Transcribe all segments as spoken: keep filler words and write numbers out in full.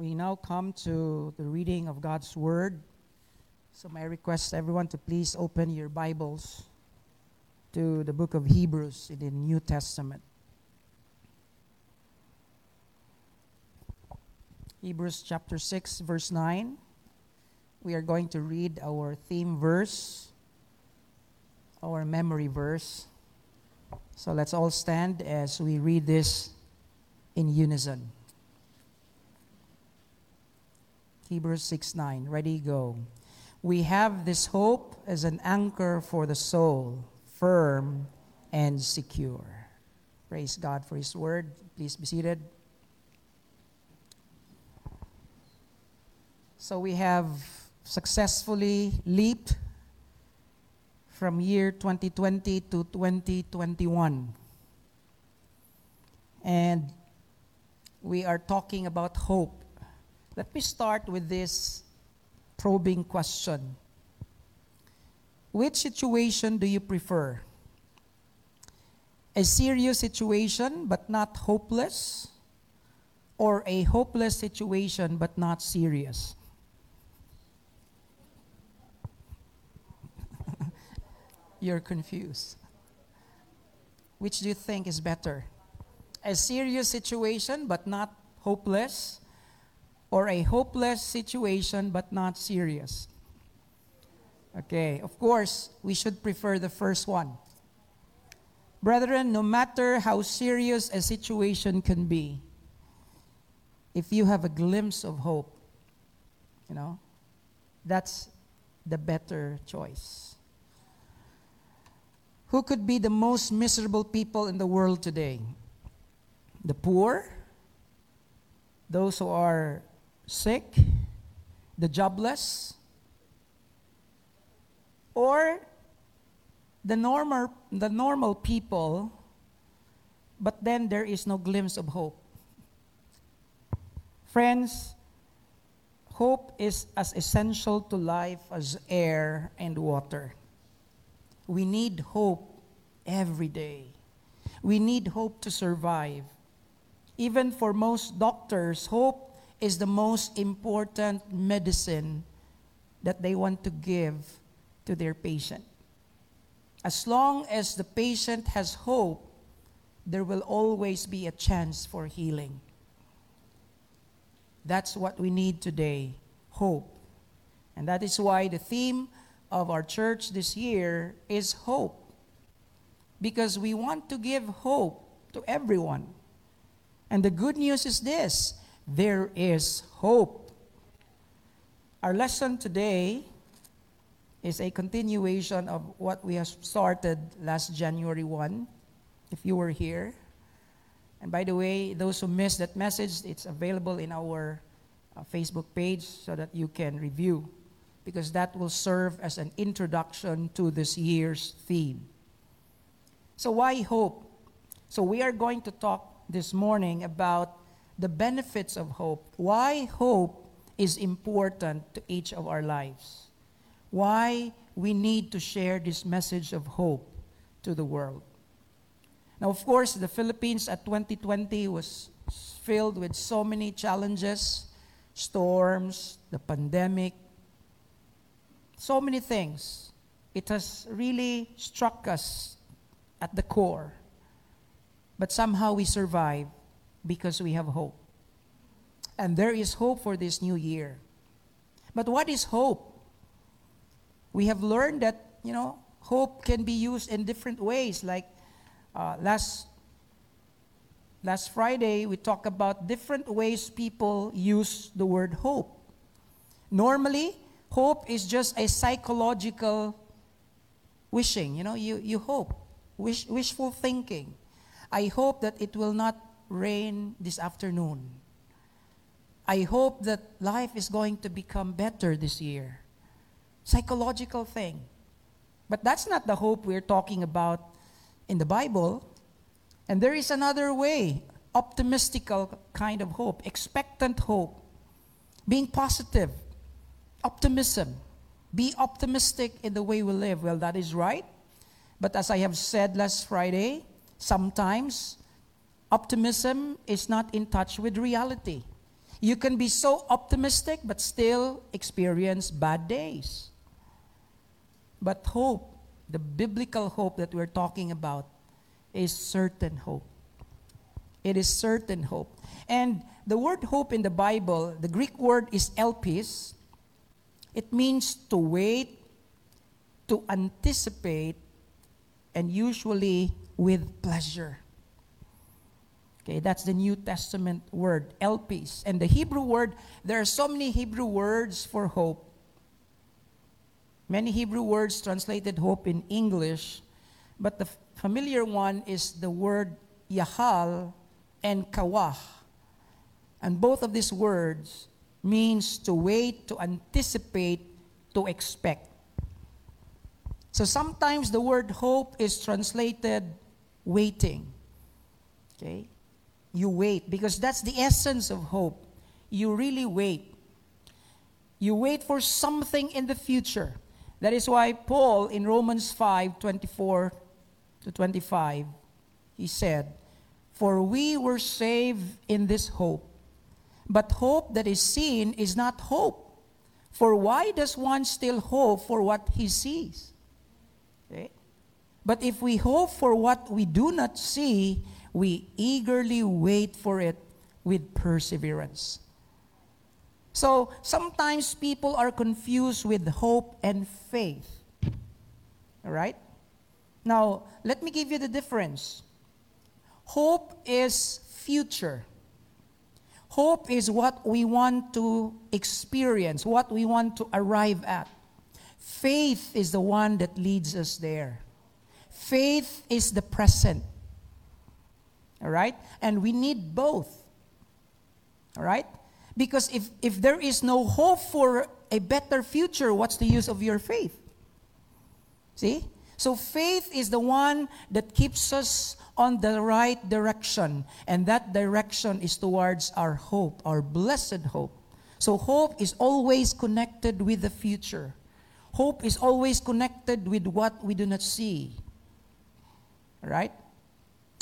We now come to the reading of God's Word. So may I request everyone to please open your Bibles to the book of Hebrews in the New Testament. Hebrews chapter six, verse nine. We are going to read our theme verse, our memory verse. So let's all stand as we read this in unison. Hebrews six nine. Ready, go. We have this hope as an anchor for the soul, firm and secure. Praise God for His Word. Please be seated. So we have successfully leaped from year twenty twenty to twenty twenty-one. And we are talking about hope. Let me start with this probing question. Which situation do you prefer? A serious situation but not hopeless, or a hopeless situation but not serious? You're confused. Which do you think is better? A serious situation but not hopeless, or a hopeless situation but not serious? Okay, of course, we should prefer the first one. Brethren, no matter how serious a situation can be, if you have a glimpse of hope, you know, that's the better choice. Who could be the most miserable people in the world today? The poor, those who are sick, the jobless, or the normal, the normal people, but then there is no glimpse of hope. Friends, hope is as essential to life as air and water. We need hope every day. We need hope to survive. Even for most doctors, hope is the most important medicine that they want to give to their patient. As long as the patient has hope, there will always be a chance for healing. That's what we need today, hope. And that is why the theme of our church this year is hope, because we want to give hope to everyone. And the good news is this: there is hope. Our lesson today is a continuation of what we have started last January first, if you were here. And by the way, those who missed that message, it's available in our uh, Facebook page so that you can review, because that will serve as an introduction to this year's theme. So why hope? So we are going to talk this morning about the benefits of hope, why hope is important to each of our lives, why we need to share this message of hope to the world. Now, of course, the Philippines at twenty twenty was filled with so many challenges, storms, the pandemic, so many things. It has really struck us at the core. But somehow we survive because we have hope. And there is hope for this new year. But what is hope? We have learned that, you know, hope can be used in different ways. Like uh, last, last Friday, we talked about different ways people use the word hope. Normally, hope is just a psychological wishing. You know, you, you hope, wish, wishful thinking. I hope that it will not rain this afternoon. I hope that life is going to become better this year. Psychological thing. But that's not the hope we're talking about in the Bible. And there is another way, optimistical kind of hope, expectant hope, being positive. Optimism. Be optimistic in the way we live. Well, that is right. But as I have said last Friday, sometimes optimism is not in touch with reality. You can be so optimistic but still experience bad days. But hope, the biblical hope that we're talking about, is certain hope. It is certain hope. And the word hope in the Bible, the Greek word is elpis. It means to wait, to anticipate, and usually with pleasure. Okay, that's the New Testament word, elpis. And the Hebrew word, there are so many Hebrew words for hope. Many Hebrew words translated hope in English, but the f- familiar one is the word yahal and kawah. And both of these words means to wait, to anticipate, to expect. So sometimes the word hope is translated waiting. Okay? You wait, because that's the essence of hope. You really wait. You wait for something in the future. That is why Paul in Romans five, twenty-four to twenty-five, he said, "For we were saved in this hope. But hope that is seen is not hope. For why does one still hope for what he sees? Okay? But if we hope for what we do not see, we eagerly wait for it with perseverance." So sometimes people are confused with hope and faith. All right? Now, let me give you the difference. Hope is future. Hope is what we want to experience, what we want to arrive at. Faith is the one that leads us there. Faith is the present. All right? And we need both. All right? Because if, if there is no hope for a better future, what's the use of your faith? See? So faith is the one that keeps us on the right direction. And that direction is towards our hope, our blessed hope. So hope is always connected with the future. Hope is always connected with what we do not see. All right?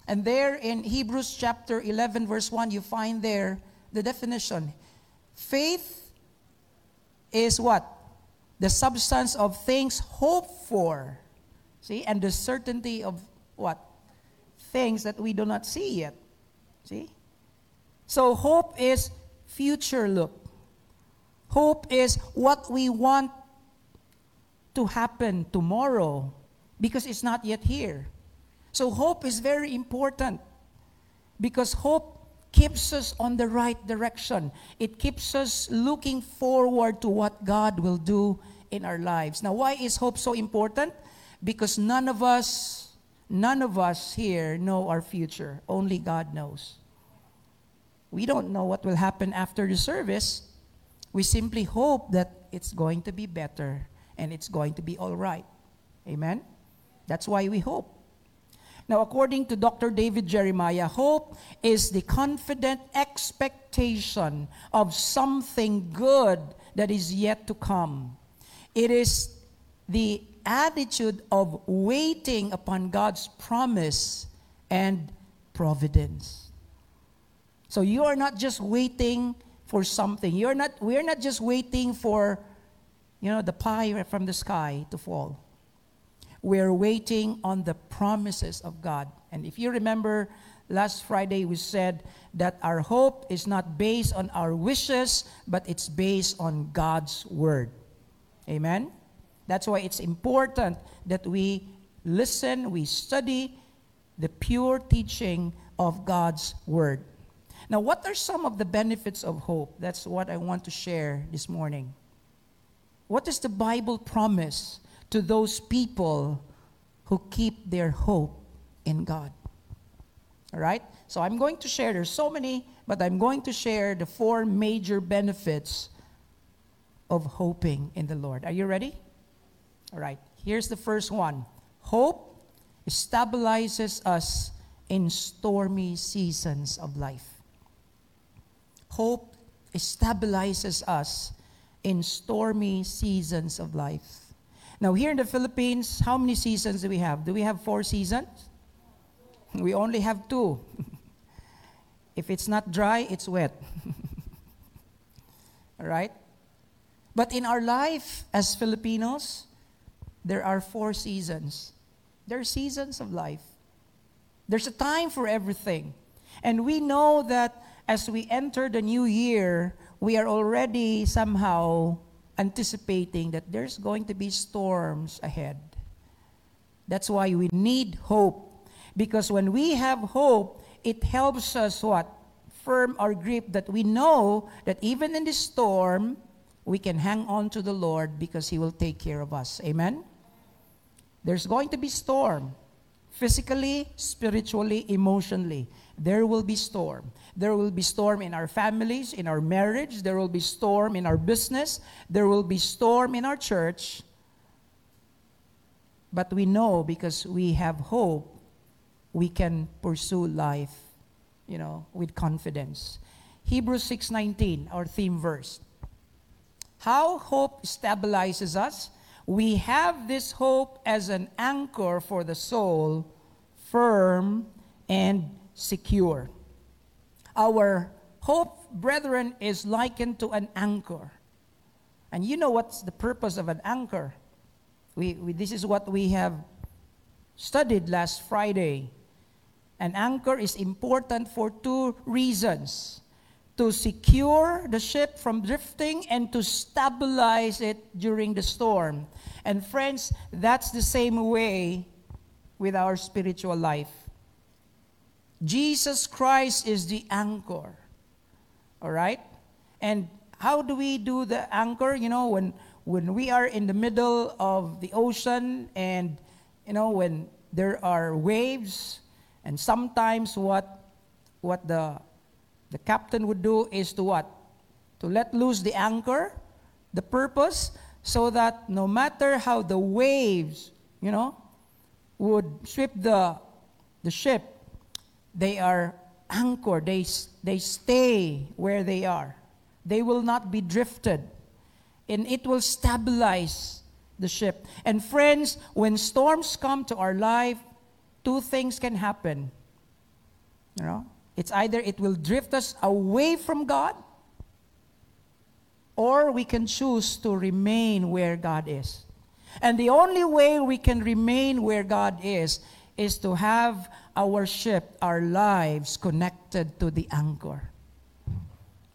And there in Hebrews chapter eleven, verse one, you find there the definition. Faith is what? The substance of things hoped for. See? And the certainty of what? Things that we do not see yet. See? So hope is future look. Hope is what we want to happen tomorrow because it's not yet here. So hope is very important because hope keeps us on the right direction. It keeps us looking forward to what God will do in our lives. Now, why is hope so important? Because none of us, none of us here know our future. Only God knows. We don't know what will happen after the service. We simply hope that it's going to be better and it's going to be all right. Amen? That's why we hope. Now, according to Doctor David Jeremiah, hope is the confident expectation of something good that is yet to come. It is the attitude of waiting upon God's promise and providence. So you are not just waiting for something. You're not, we're not just waiting for, you know, the pie from the sky to fall. We're waiting on the promises of God. And if you remember, last Friday we said that our hope is not based on our wishes, but it's based on God's word. Amen? That's why it's important that we listen, we study the pure teaching of God's word. Now, what are some of the benefits of hope? That's what I want to share this morning. What does the Bible promise to those people who keep their hope in God? All right? So I'm going to share, there's so many, but I'm going to share the four major benefits of hoping in the Lord. Are you ready? All right. Here's the first one. Hope stabilizes us in stormy seasons of life. Hope stabilizes us in stormy seasons of life. Now, here in the Philippines, how many seasons do we have? Do we have four seasons? We only have two. If it's not dry, it's wet. right? But in our life as Filipinos, there are four seasons. There are seasons of life. There's a time for everything. And we know that as we enter the new year, we are already somehow anticipating that there's going to be storms ahead. That's why we need hope. Because when we have hope, it helps us what? Firm our grip that we know that even in the storm, we can hang on to the Lord because He will take care of us. Amen? There's going to be storm. Physically, spiritually, emotionally, there will be storm. There will be storm in our families, in our marriage. There will be storm in our business. There will be storm in our church. But we know because we have hope, we can pursue life, you know, with confidence. Hebrews six nineteen, our theme verse. How hope stabilizes us. We have this hope as an anchor for the soul, firm and secure. Our hope, brethren, is likened to an anchor. And you know what's the purpose of an anchor? We, we, this is what we have studied last Friday. An anchor is important for two reasons: to secure the ship from drifting and to stabilize it during the storm. And friends, that's the same way with our spiritual life. Jesus Christ is the anchor. All right? And how do we do the anchor? You know, when when we are in the middle of the ocean and, you know, when there are waves, and sometimes what what the the captain would do is to what? To let loose the anchor, the purpose, so that no matter how the waves, you know, would sweep the the ship, they are anchored. They, they stay where they are. They will not be drifted. And it will stabilize the ship. And friends, when storms come to our life, two things can happen. You know, it's either it will drift us away from God, or we can choose to remain where God is. And the only way we can remain where God is is to have our ship, our lives connected to the anchor.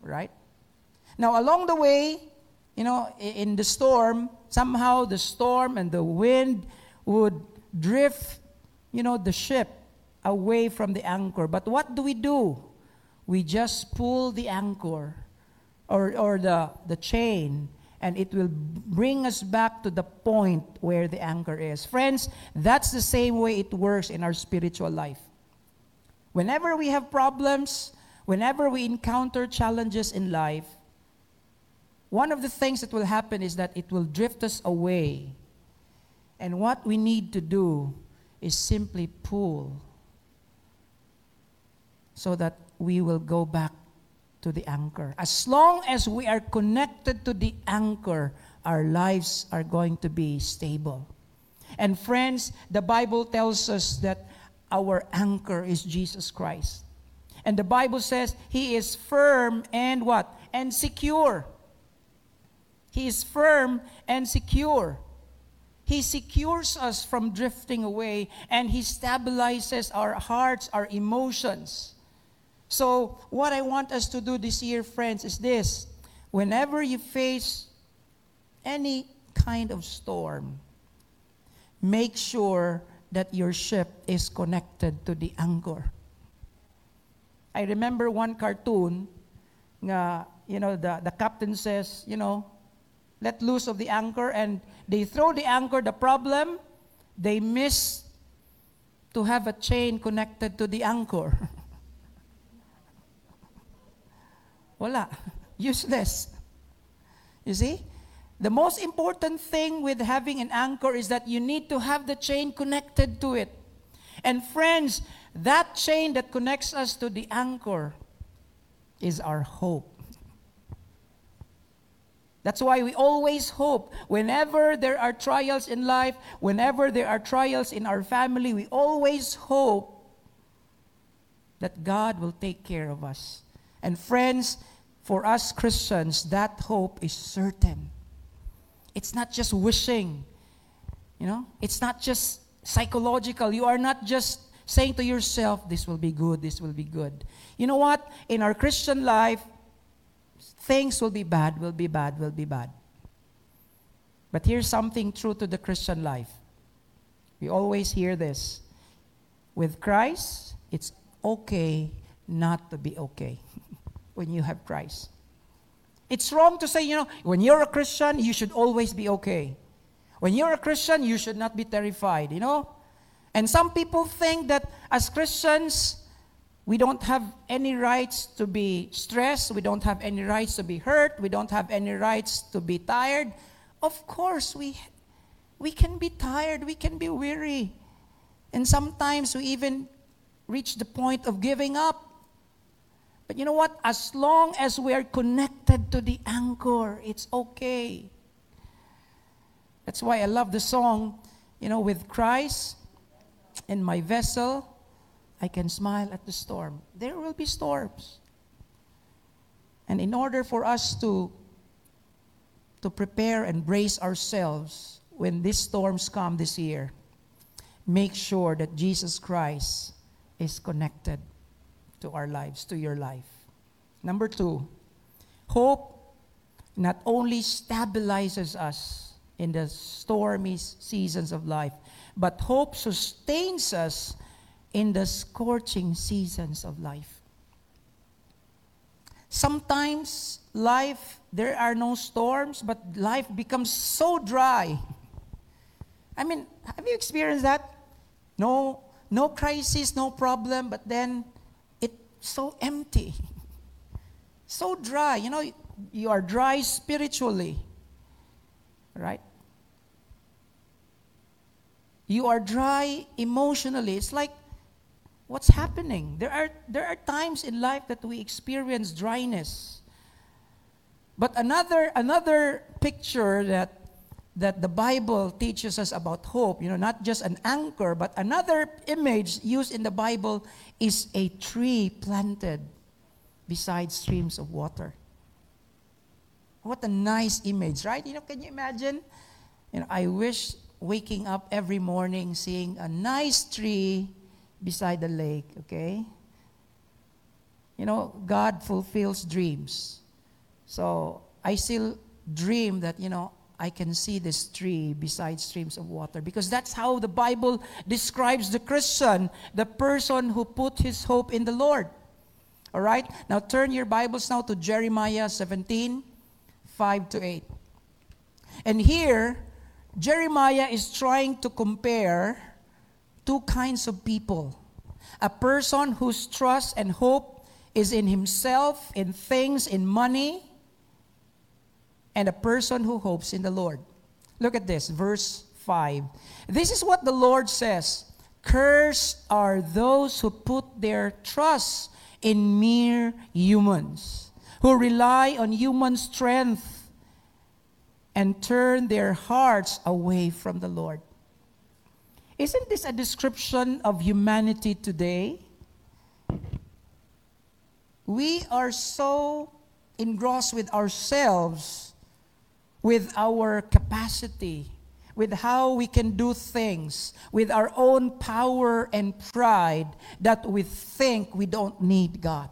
Right? Now, along the way, you know, in the storm, somehow the storm and the wind would drift, you know, the ship away from the anchor. But what do we do? We just pull the anchor or, or the, the chain, and it will bring us back to the point where the anchor is. Friends, that's the same way it works in our spiritual life. Whenever we have problems, whenever we encounter challenges in life, one of the things that will happen is that it will drift us away. And what we need to do is simply pull so that we will go back to the anchor. As long as we are connected to the anchor, our lives are going to be stable. And friends, the Bible tells us that our anchor is Jesus Christ. And the Bible says He is firm and what? And secure. He is firm and secure. He secures us from drifting away, and He stabilizes our hearts, our emotions. So what I want us to do this year, friends, is this. Whenever you face any kind of storm, make sure that your ship is connected to the anchor. I remember one cartoon, uh, you know, the, the captain says, you know, let loose of the anchor, and they throw the anchor. The problem, they miss to have a chain connected to the anchor. Wala. Useless. You see? The most important thing with having an anchor is that you need to have the chain connected to it. And friends, that chain that connects us to the anchor is our hope. That's why we always hope. Whenever there are trials in life, whenever there are trials in our family, we always hope that God will take care of us. And friends, For us Christians, that hope is certain. It's not just wishing. You know, it's not just psychological. You are not just saying to yourself, this will be good, this will be good. You know what? In our Christian life, things will be bad, will be bad, will be bad. But here's something true to the Christian life. We always hear this. With Christ, it's okay not to be okay when you have Christ. It's wrong to say, you know, when you're a Christian, you should always be okay. When you're a Christian, you should not be terrified, you know? And some people think that as Christians, we don't have any rights to be stressed. We don't have any rights to be hurt. We don't have any rights to be tired. Of course, we we can be tired. We can be weary. And sometimes we even reach the point of giving up. But you know what? As long as we are connected to the anchor, it's okay. That's why I love the song, you know, with Christ in my vessel, I can smile at the storm. There will be storms. And in order for us to, to prepare and brace ourselves when these storms come this year, make sure that Jesus Christ is connected to our lives, to your life. Number two, hope not only stabilizes us in the stormy seasons of life, but hope sustains us in the scorching seasons of life. Sometimes life, there are no storms, but life becomes so dry. I mean, have you experienced that? No, no crisis, no problem, but then it's so empty. So dry. You know, you are dry spiritually. Right? You are dry emotionally. It's like, what's happening? There are there are times in life that we experience dryness. But another another picture that that the Bible teaches us about hope, you know, not just an anchor, but another image used in the Bible is a tree planted beside streams of water. What a nice image, right? You know, can you imagine? You know, I wish waking up every morning, seeing a nice tree beside the lake, okay? You know, God fulfills dreams. So I still dream that, you know, I can see this tree beside streams of water, because that's how the Bible describes the Christian, the person who put his hope in the Lord. All right? Now turn your Bibles now to Jeremiah seventeen, five to eight. And here, Jeremiah is trying to compare two kinds of people. A person whose trust and hope is in himself, in things, in money, and a person who hopes in the Lord. Look at this, verse five. This is what the Lord says, "Cursed are those who put their trust in mere humans, who rely on human strength and turn their hearts away from the Lord." Isn't this a description of humanity today? We are so engrossed with ourselves, with our capacity, with how we can do things, with our own power and pride, that we think we don't need God.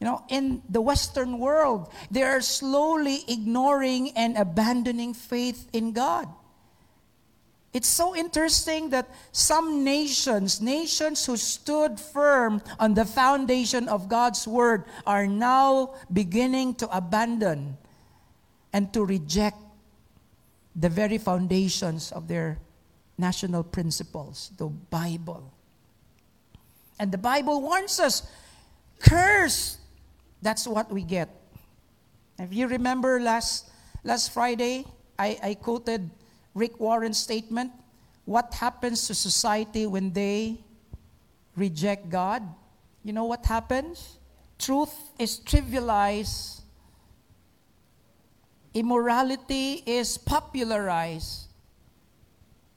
You know, in the Western world, they are slowly ignoring and abandoning faith in God. It's so interesting that some nations, nations who stood firm on the foundation of God's word, are now beginning to abandon and to reject the very foundations of their national principles, the Bible. And the Bible warns us, curse! That's what we get. If you remember last last Friday, I, I quoted Rick Warren's statement, what happens to society when they reject God? You know what happens? Truth is trivialized. Immorality is popularized.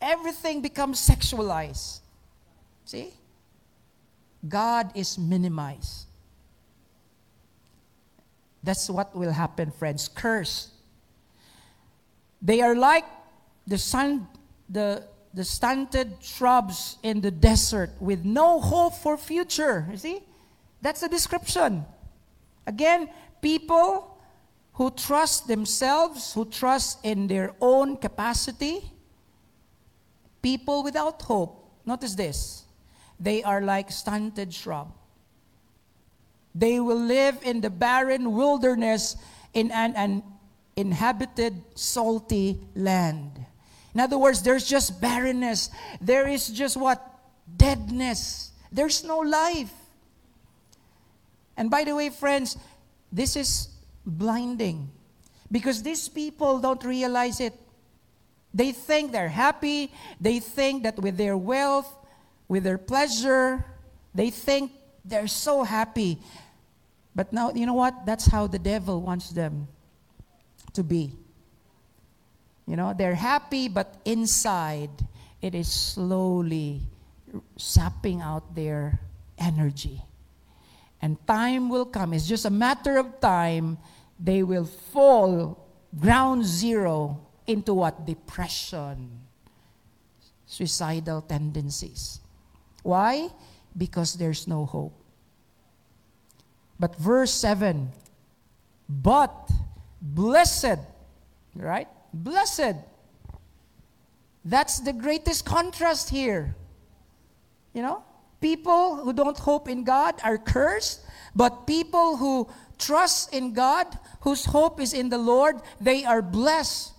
Everything becomes sexualized. See? God is minimized. That's what will happen, friends. Curse. They are like the sun, the the stunted shrubs in the desert with no hope for future. You see? That's the description. Again, people who trust themselves, who trust in their own capacity, people without hope. Notice this. They are like stunted shrub. They will live in the barren wilderness in an, an inhabited salty land. In other words, there's just barrenness. There is just what? Deadness. There's no life. And by the way, friends, this is blinding because these people don't realize it. They think they're happy. They think that with their wealth, with their pleasure, they think they're so happy. But now, you know what? That's how the devil wants them to be. You know, they're happy, but inside, it is slowly sapping out their energy. And time will come. It's just a matter of time. They will fall ground zero into what? Depression. Suicidal tendencies. Why? Because there's no hope. But verse seven, but blessed, right? Blessed. That's the greatest contrast here. You know, people who don't hope in God are cursed, but people who trust in God, whose hope is in the Lord, they are blessed.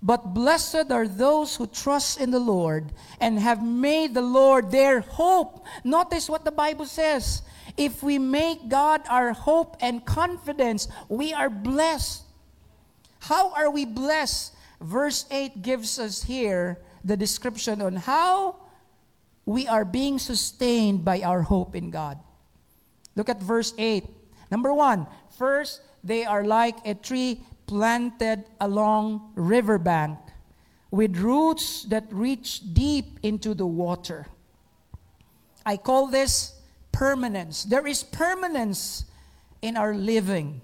But blessed are those who trust in the Lord and have made the Lord their hope. Notice what the Bible says. If we make God our hope and confidence, we are blessed. How are we blessed? Verse eight gives us here the description on how we are being sustained by our hope in God. Look at verse eight. Number one, first, they are like a tree planted along riverbank with roots that reach deep into the water. I call this permanence. There is permanence in our living.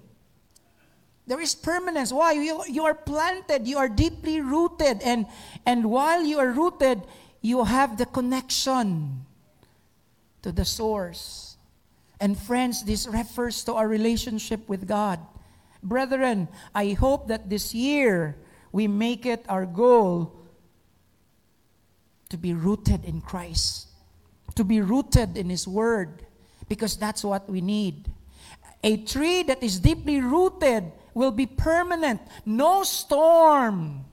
There is permanence. Why? You, you are planted. You are deeply rooted. And, and while you are rooted, you have the connection to the source. And friends, this refers to our relationship with God. Brethren, I hope that this year we make it our goal to be rooted in Christ, to be rooted in His Word, because that's what we need. A tree that is deeply rooted will be permanent. No storm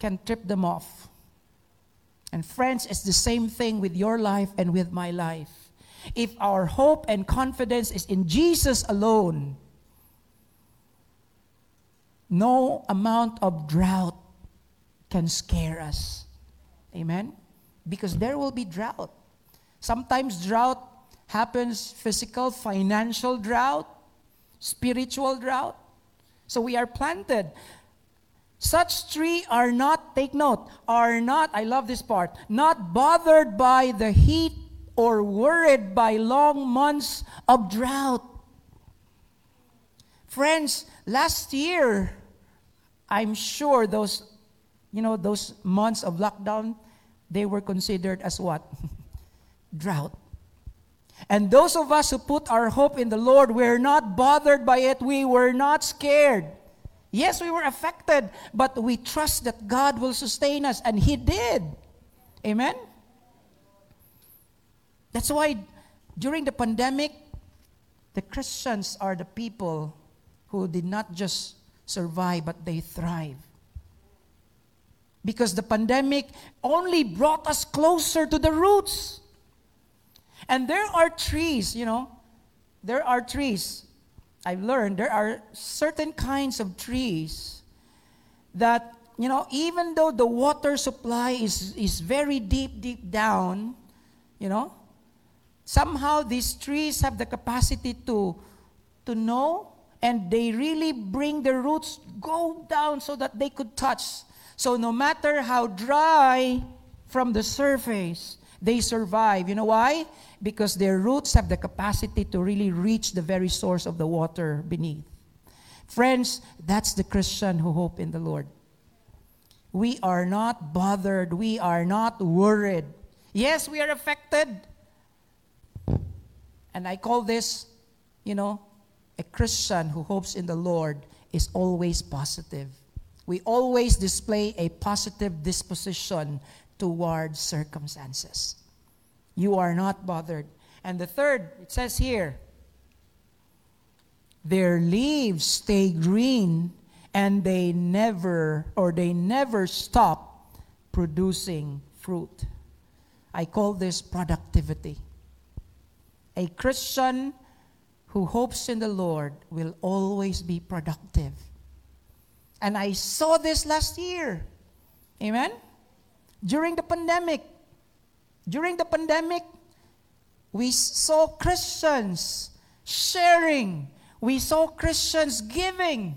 can trip them off. And friends, it's the same thing with your life and with my life. If our hope and confidence is in Jesus alone, no amount of drought can scare us. Amen? Because there will be drought. Sometimes drought happens physical, financial drought, spiritual drought. So we are planted. Such trees are not, take note, are not, I love this part, not bothered by the heat or worried by long months of drought. Friends, last year, I'm sure those, you know, those months of lockdown, they were considered as what? Drought. And those of us who put our hope in the Lord, we're not bothered by it. We were not scared. Yes, we were affected, but we trust that God will sustain us, and He did. Amen? That's why during the pandemic, the Christians are the people who did not just survive, but they thrive. Because the pandemic only brought us closer to the roots. And there are trees, you know, there are trees. I've learned there are certain kinds of trees that, you know, even though the water supply is, is very deep, deep down, you know, somehow these trees have the capacity to, to know. And they really bring their roots go down so that they could touch. So no matter how dry from the surface, they survive. You know why? Because their roots have the capacity to really reach the very source of the water beneath. Friends, that's the Christian who hope in the Lord. We are not bothered. We are not worried. Yes, we are affected. And I call this, you know, a Christian who hopes in the Lord is always positive. We always display a positive disposition toward circumstances. You are not bothered. And the third, it says here, their leaves stay green and they never or they never stop producing fruit. I call this productivity. A Christian who hopes in the Lord will always be productive. And I saw this last year. Amen? During the pandemic, during the pandemic, we saw Christians sharing. We saw Christians giving.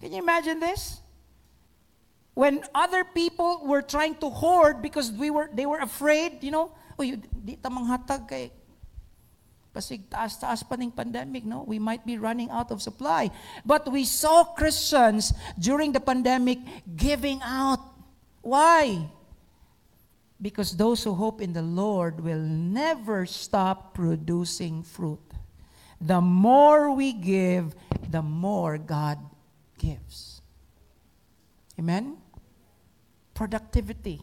Can you imagine this? When other people were trying to hoard because we were, they were afraid, you know, uy, di tamang hatag kay pasig taas-taas pa ng pandemic, no? We might be running out of supply. But we saw Christians during the pandemic giving out. Why? Because those who hope in the Lord will never stop producing fruit. The more we give, the more God gives. Amen? Productivity.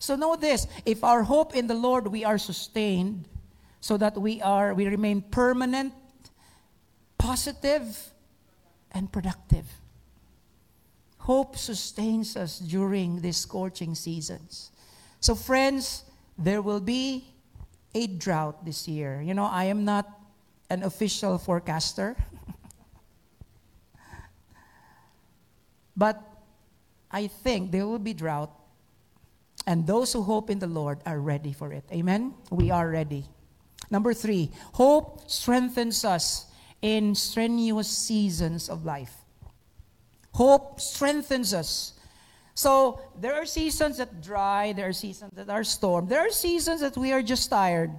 So know this, if our hope in the Lord, we are sustained so that we are we remain permanent, positive, and productive. Hope sustains us during these scorching seasons. So friends, there will be a drought this year. You know, I am not an official forecaster. But I think there will be drought. And those who hope in the Lord are ready for it. Amen? We are ready. Number three, hope strengthens us in strenuous seasons of life. Hope strengthens us. So there are seasons that dry, there are seasons that are storm, there are seasons that we are just tired.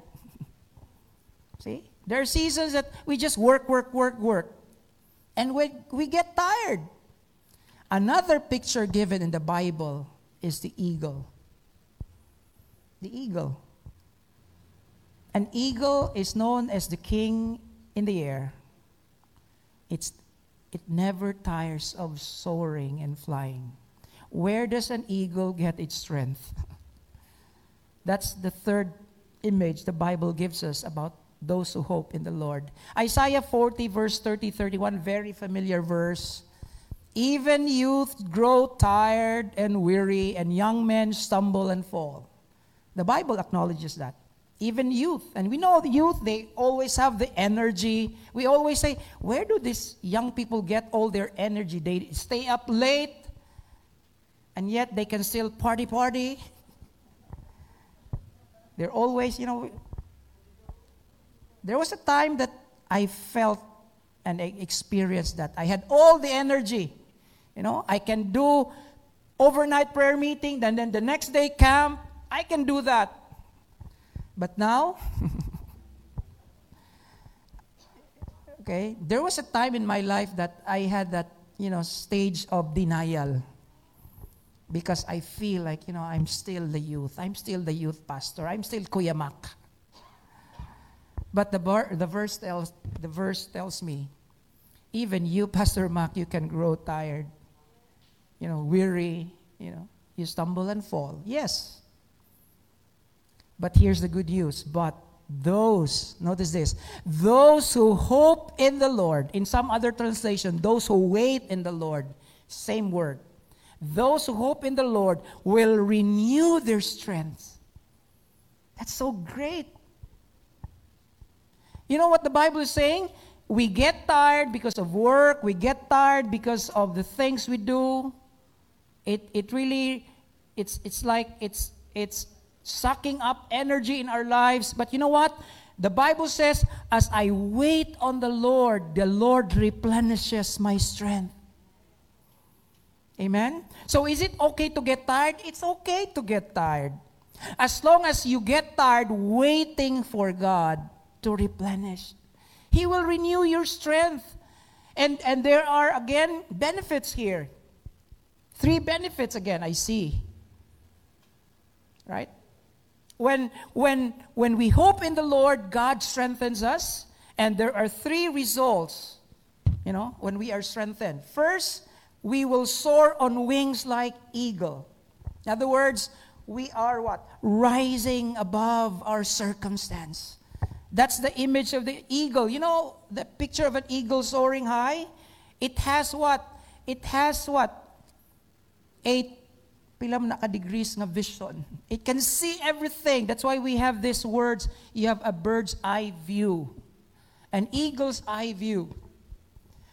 See? There are seasons that we just work, work, work, work. And we, we get tired. Another picture given in the Bible is the eagle. The eagle. An eagle is known as the king in the air. It's, it never tires of soaring and flying. Where does an eagle get its strength? That's the third image the Bible gives us about those who hope in the Lord. Isaiah forty, verse thirty, thirty-one, very familiar verse. Even youth grow tired and weary, and young men stumble and fall. The Bible acknowledges that. Even youth. And we know the youth, they always have the energy. We always say, where do these young people get all their energy? They stay up late, and yet they can still party, party. They're always, you know... There was a time that I felt and I experienced that. I had all the energy. You know, I can do overnight prayer meeting, and then the next day camp. I can do that. But now, okay, there was a time in my life that I had that, you know, stage of denial. Because I feel like, you know, I'm still the youth. I'm still the youth pastor. I'm still Kuya Mac. But the, bar, the verse tells the verse tells me, even you, Pastor Mac, you can grow tired, you know, weary, you know, you stumble and fall. Yes. But here's the good news. But those, notice this, those who hope in the Lord, in some other translation, those who wait in the Lord, same word. Those who hope in the Lord will renew their strength. That's so great. You know what the Bible is saying? We get tired because of work. We get tired because of the things we do. It it really, it's it's like it's it's sucking up energy in our lives. But you know what? The Bible says, as I wait on the Lord, the Lord replenishes my strength. Amen? So is it okay to get tired? It's okay to get tired. As long as you get tired waiting for God to replenish, He will renew your strength. And, and there are, again, benefits here. Three benefits, again, I see. Right? When, when, when we hope in the Lord, God strengthens us. And there are three results, you know, when we are strengthened. First, we will soar on wings like eagle. In other words, we are what? Rising above our circumstance. That's the image of the eagle. You know, the picture of an eagle soaring high? It has what? It has what? Eight pilam na degrees ng vision. It can see everything. That's why we have these words. You have a bird's eye view. An eagle's eye view.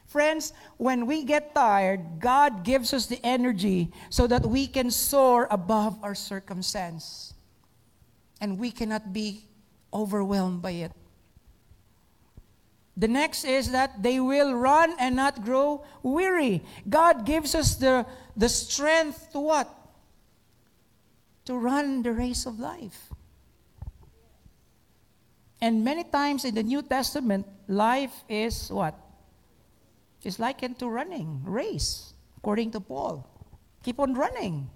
Friends, when we get tired, God gives us the energy so that we can soar above our circumstance. And we cannot be overwhelmed by it. The next is that they will run and not grow weary. God gives us the, the strength to what? To run the race of life. And many times in the New Testament, life is what? It's likened to running, race, according to Paul. Keep on running.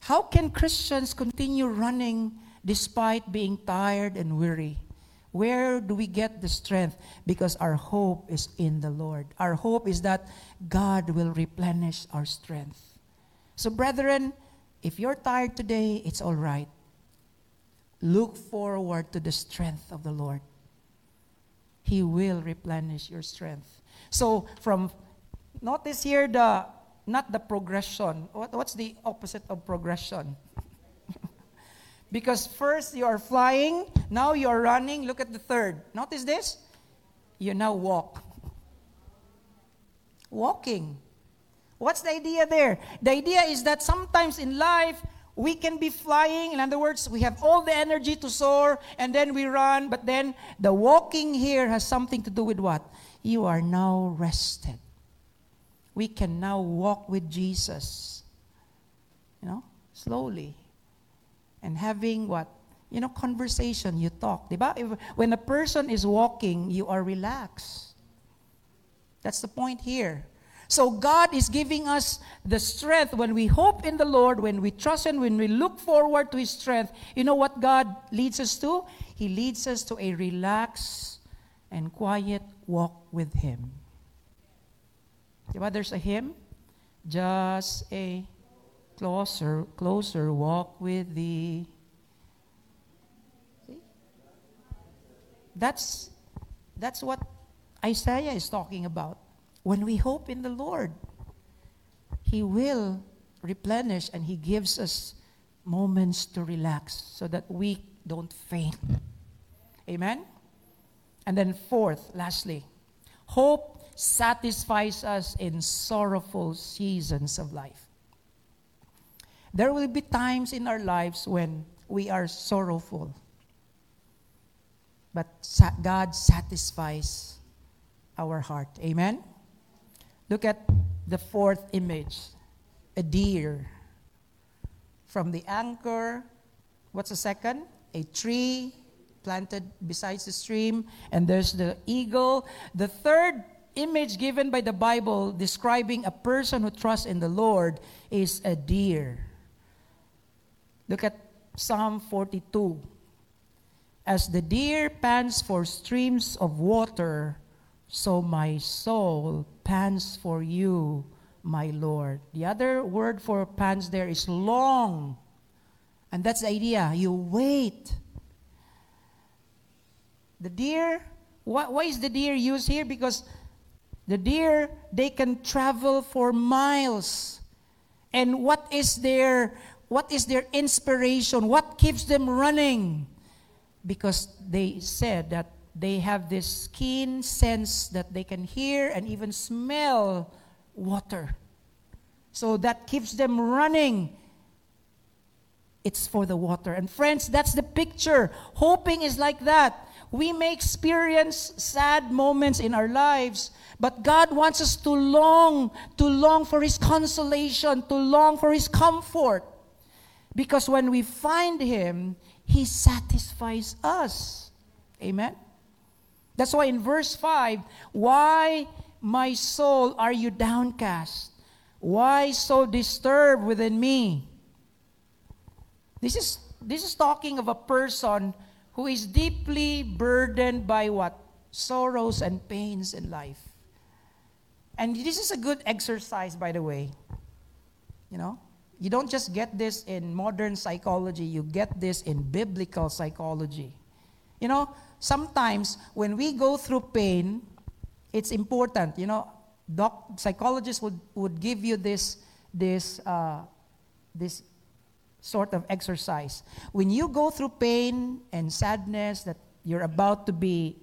How can Christians continue running despite being tired and weary? Where do we get the strength? Because our hope is in the Lord. Our hope is that God will replenish our strength. So brethren, if you're tired today, it's all right. Look forward to the strength of the Lord. He will replenish your strength. So from, notice here the, not the progression. What, what's the opposite of progression? Because first you are flying, now you are running. Look at the third. Notice this. You now walk. Walking. What's the idea there? The idea is that sometimes in life, we can be flying. In other words, we have all the energy to soar, and then we run. But then the walking here has something to do with what? You are now rested. We can now walk with Jesus. You know, slowly. And having what? You know, conversation, you talk. Diba? If, when a person is walking, you are relaxed. That's the point here. So God is giving us the strength when we hope in the Lord, when we trust Him, when we look forward to His strength. You know what God leads us to? He leads us to a relaxed and quiet walk with Him. Diba? There's a hymn. Just a Closer, closer walk with Thee. See? That's, that's what Isaiah is talking about. When we hope in the Lord, He will replenish and He gives us moments to relax so that we don't faint. Amen? And then fourth, lastly, hope satisfies us in sorrowful seasons of life. There will be times in our lives when we are sorrowful. But sa- God satisfies our heart. Amen? Look at the fourth image. A deer. From the anchor, what's the second? A tree planted beside the stream. And there's the eagle. The third image given by the Bible describing a person who trusts in the Lord is a deer. Look at Psalm forty-two. As the deer pants for streams of water, so my soul pants for you, my Lord. The other word for pants there is long. And that's the idea. You wait. The deer, why, why is the deer used here? Because the deer, they can travel for miles. And what is their... What is their inspiration? What keeps them running? Because they said that they have this keen sense that they can hear and even smell water. So that keeps them running. It's for the water. And friends, that's the picture. Hoping is like that. We may experience sad moments in our lives, but God wants us to long, to long for His consolation, to long for His comfort. Because when we find Him, He satisfies us. Amen? That's why in verse five, why, my soul, are you downcast? Why so disturbed within me? This is this is talking of a person who is deeply burdened by what? Sorrows and pains in life. And this is a good exercise, by the way. You know, you don't just get this in modern psychology, you get this in biblical psychology. You know, sometimes when we go through pain, it's important. You know, doc, psychologists would, would give you this, this, uh, this sort of exercise. When you go through pain and sadness that you're about to be,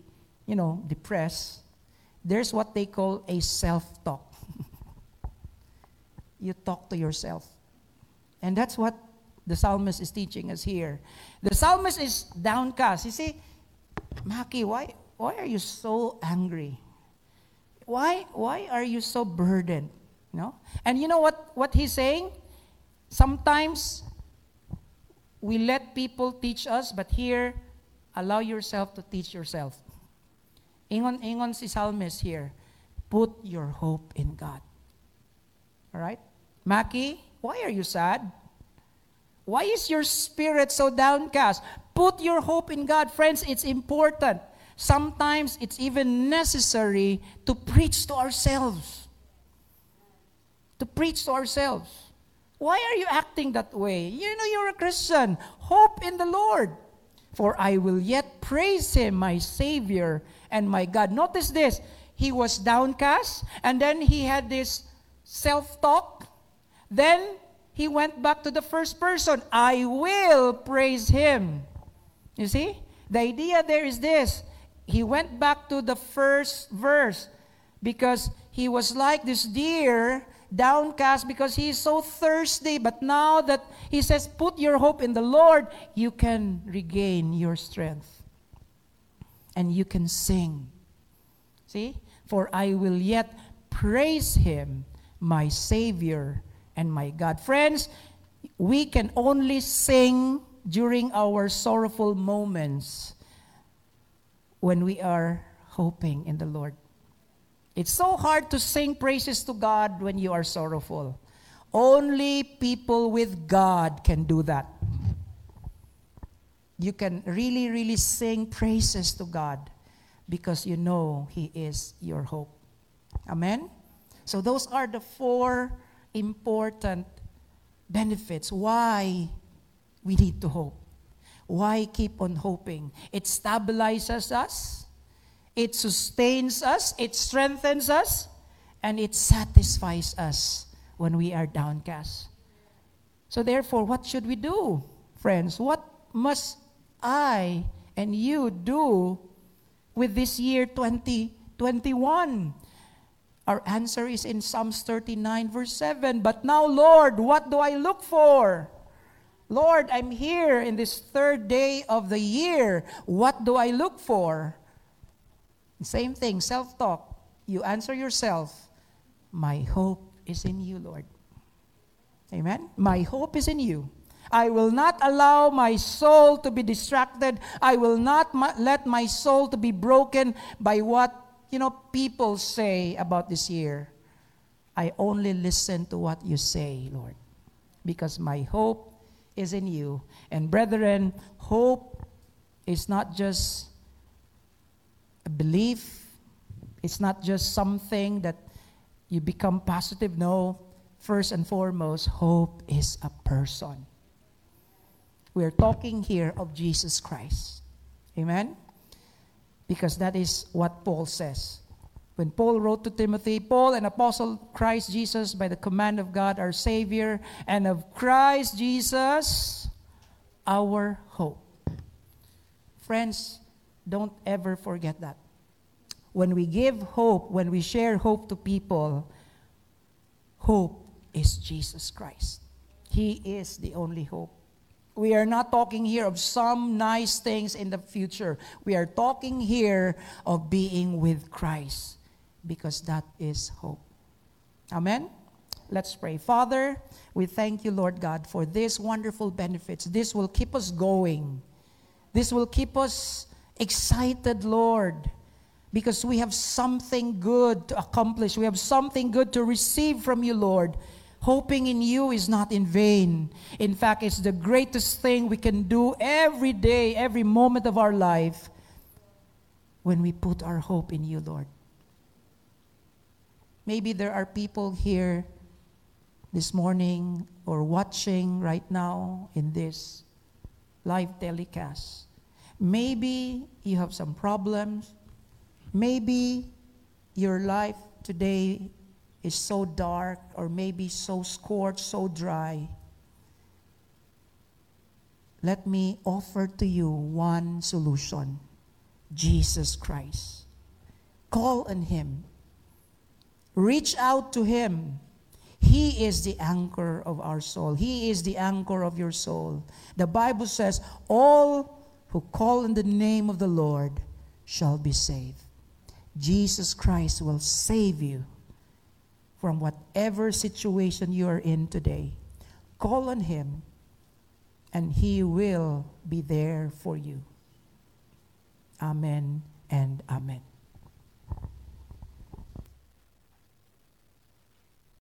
you know, depressed, there's what they call a self-talk. You talk to yourself. And that's what the psalmist is teaching us here. The psalmist is downcast. You see, Maki, why, why are you so angry? Why, why are you so burdened? You know? And you know what, what he's saying? Sometimes we let people teach us, but here, allow yourself to teach yourself. Ingon, ingon si psalmist here. Put your hope in God. All right? Maki, why are you sad? Why is your spirit so downcast? Put your hope in God. Friends, it's important. Sometimes it's even necessary to preach to ourselves. To preach to ourselves. Why are you acting that way? You know you're a Christian. Hope in the Lord. For I will yet praise Him, my Savior and my God. Notice this. He was downcast, and then he had this self-talk. Then he went back to the first person. I will praise Him. You see? The idea there is this. He went back to the first verse because he was like this deer downcast because he is so thirsty. But now that he says, put your hope in the Lord, you can regain your strength. And you can sing. See? For I will yet praise Him, my Savior and my God. Friends, we can only sing during our sorrowful moments when we are hoping in the Lord. It's so hard to sing praises to God when you are sorrowful. Only people with God can do that. You can really, really sing praises to God because you know He is your hope. Amen? So those are the four important benefits. Why we need to hope. Why keep on hoping? It stabilizes us. It sustains us. It strengthens us. And it satisfies us when we are downcast. So therefore, what should we do, friends? What must I and you do with this year twenty twenty-one? Our answer is in Psalms thirty-nine, verse seven. But now, Lord, what do I look for? Lord, I'm here in this third day of the year. What do I look for? Same thing, self-talk. You answer yourself. My hope is in you, Lord. Amen? My hope is in you. I will not allow my soul to be distracted. I will not ma- let my soul to be broken by what, you know, people say about this year. I only listen to what you say, Lord, because my hope is in you. And brethren, hope is not just a belief. It's not just something that you become positive. No, first and foremost, hope is a person. We're talking here of Jesus Christ. Amen? Because that is what Paul says. When Paul wrote to Timothy, Paul, an apostle of Christ Jesus, by the command of God, our Savior, and of Christ Jesus, our hope. Friends, don't ever forget that. When we give hope, when we share hope to people, hope is Jesus Christ. He is the only hope. We are not talking here of some nice things in the future. We are talking here of being with Christ because that is hope. Amen? Let's pray. Father, we thank you, Lord God, for these wonderful benefits. This will keep us going. This will keep us excited, Lord, because we have something good to accomplish. We have something good to receive from you, Lord. Hoping in you is not in vain. In fact, it's the greatest thing we can do every day, every moment of our life when we put our hope in you, Lord. Maybe there are people here this morning or watching right now in this live telecast. Maybe you have some problems. Maybe your life today is so dark, or maybe so scorched, so dry. Let me offer to you one solution: Jesus Christ. Call on him. Reach out to him. He is the anchor of our soul. He is the anchor of your soul. The Bible says, all who call in the name of the Lord shall be saved. Jesus Christ will save you from whatever situation you are in today. Call on him, and he will be there for you. Amen and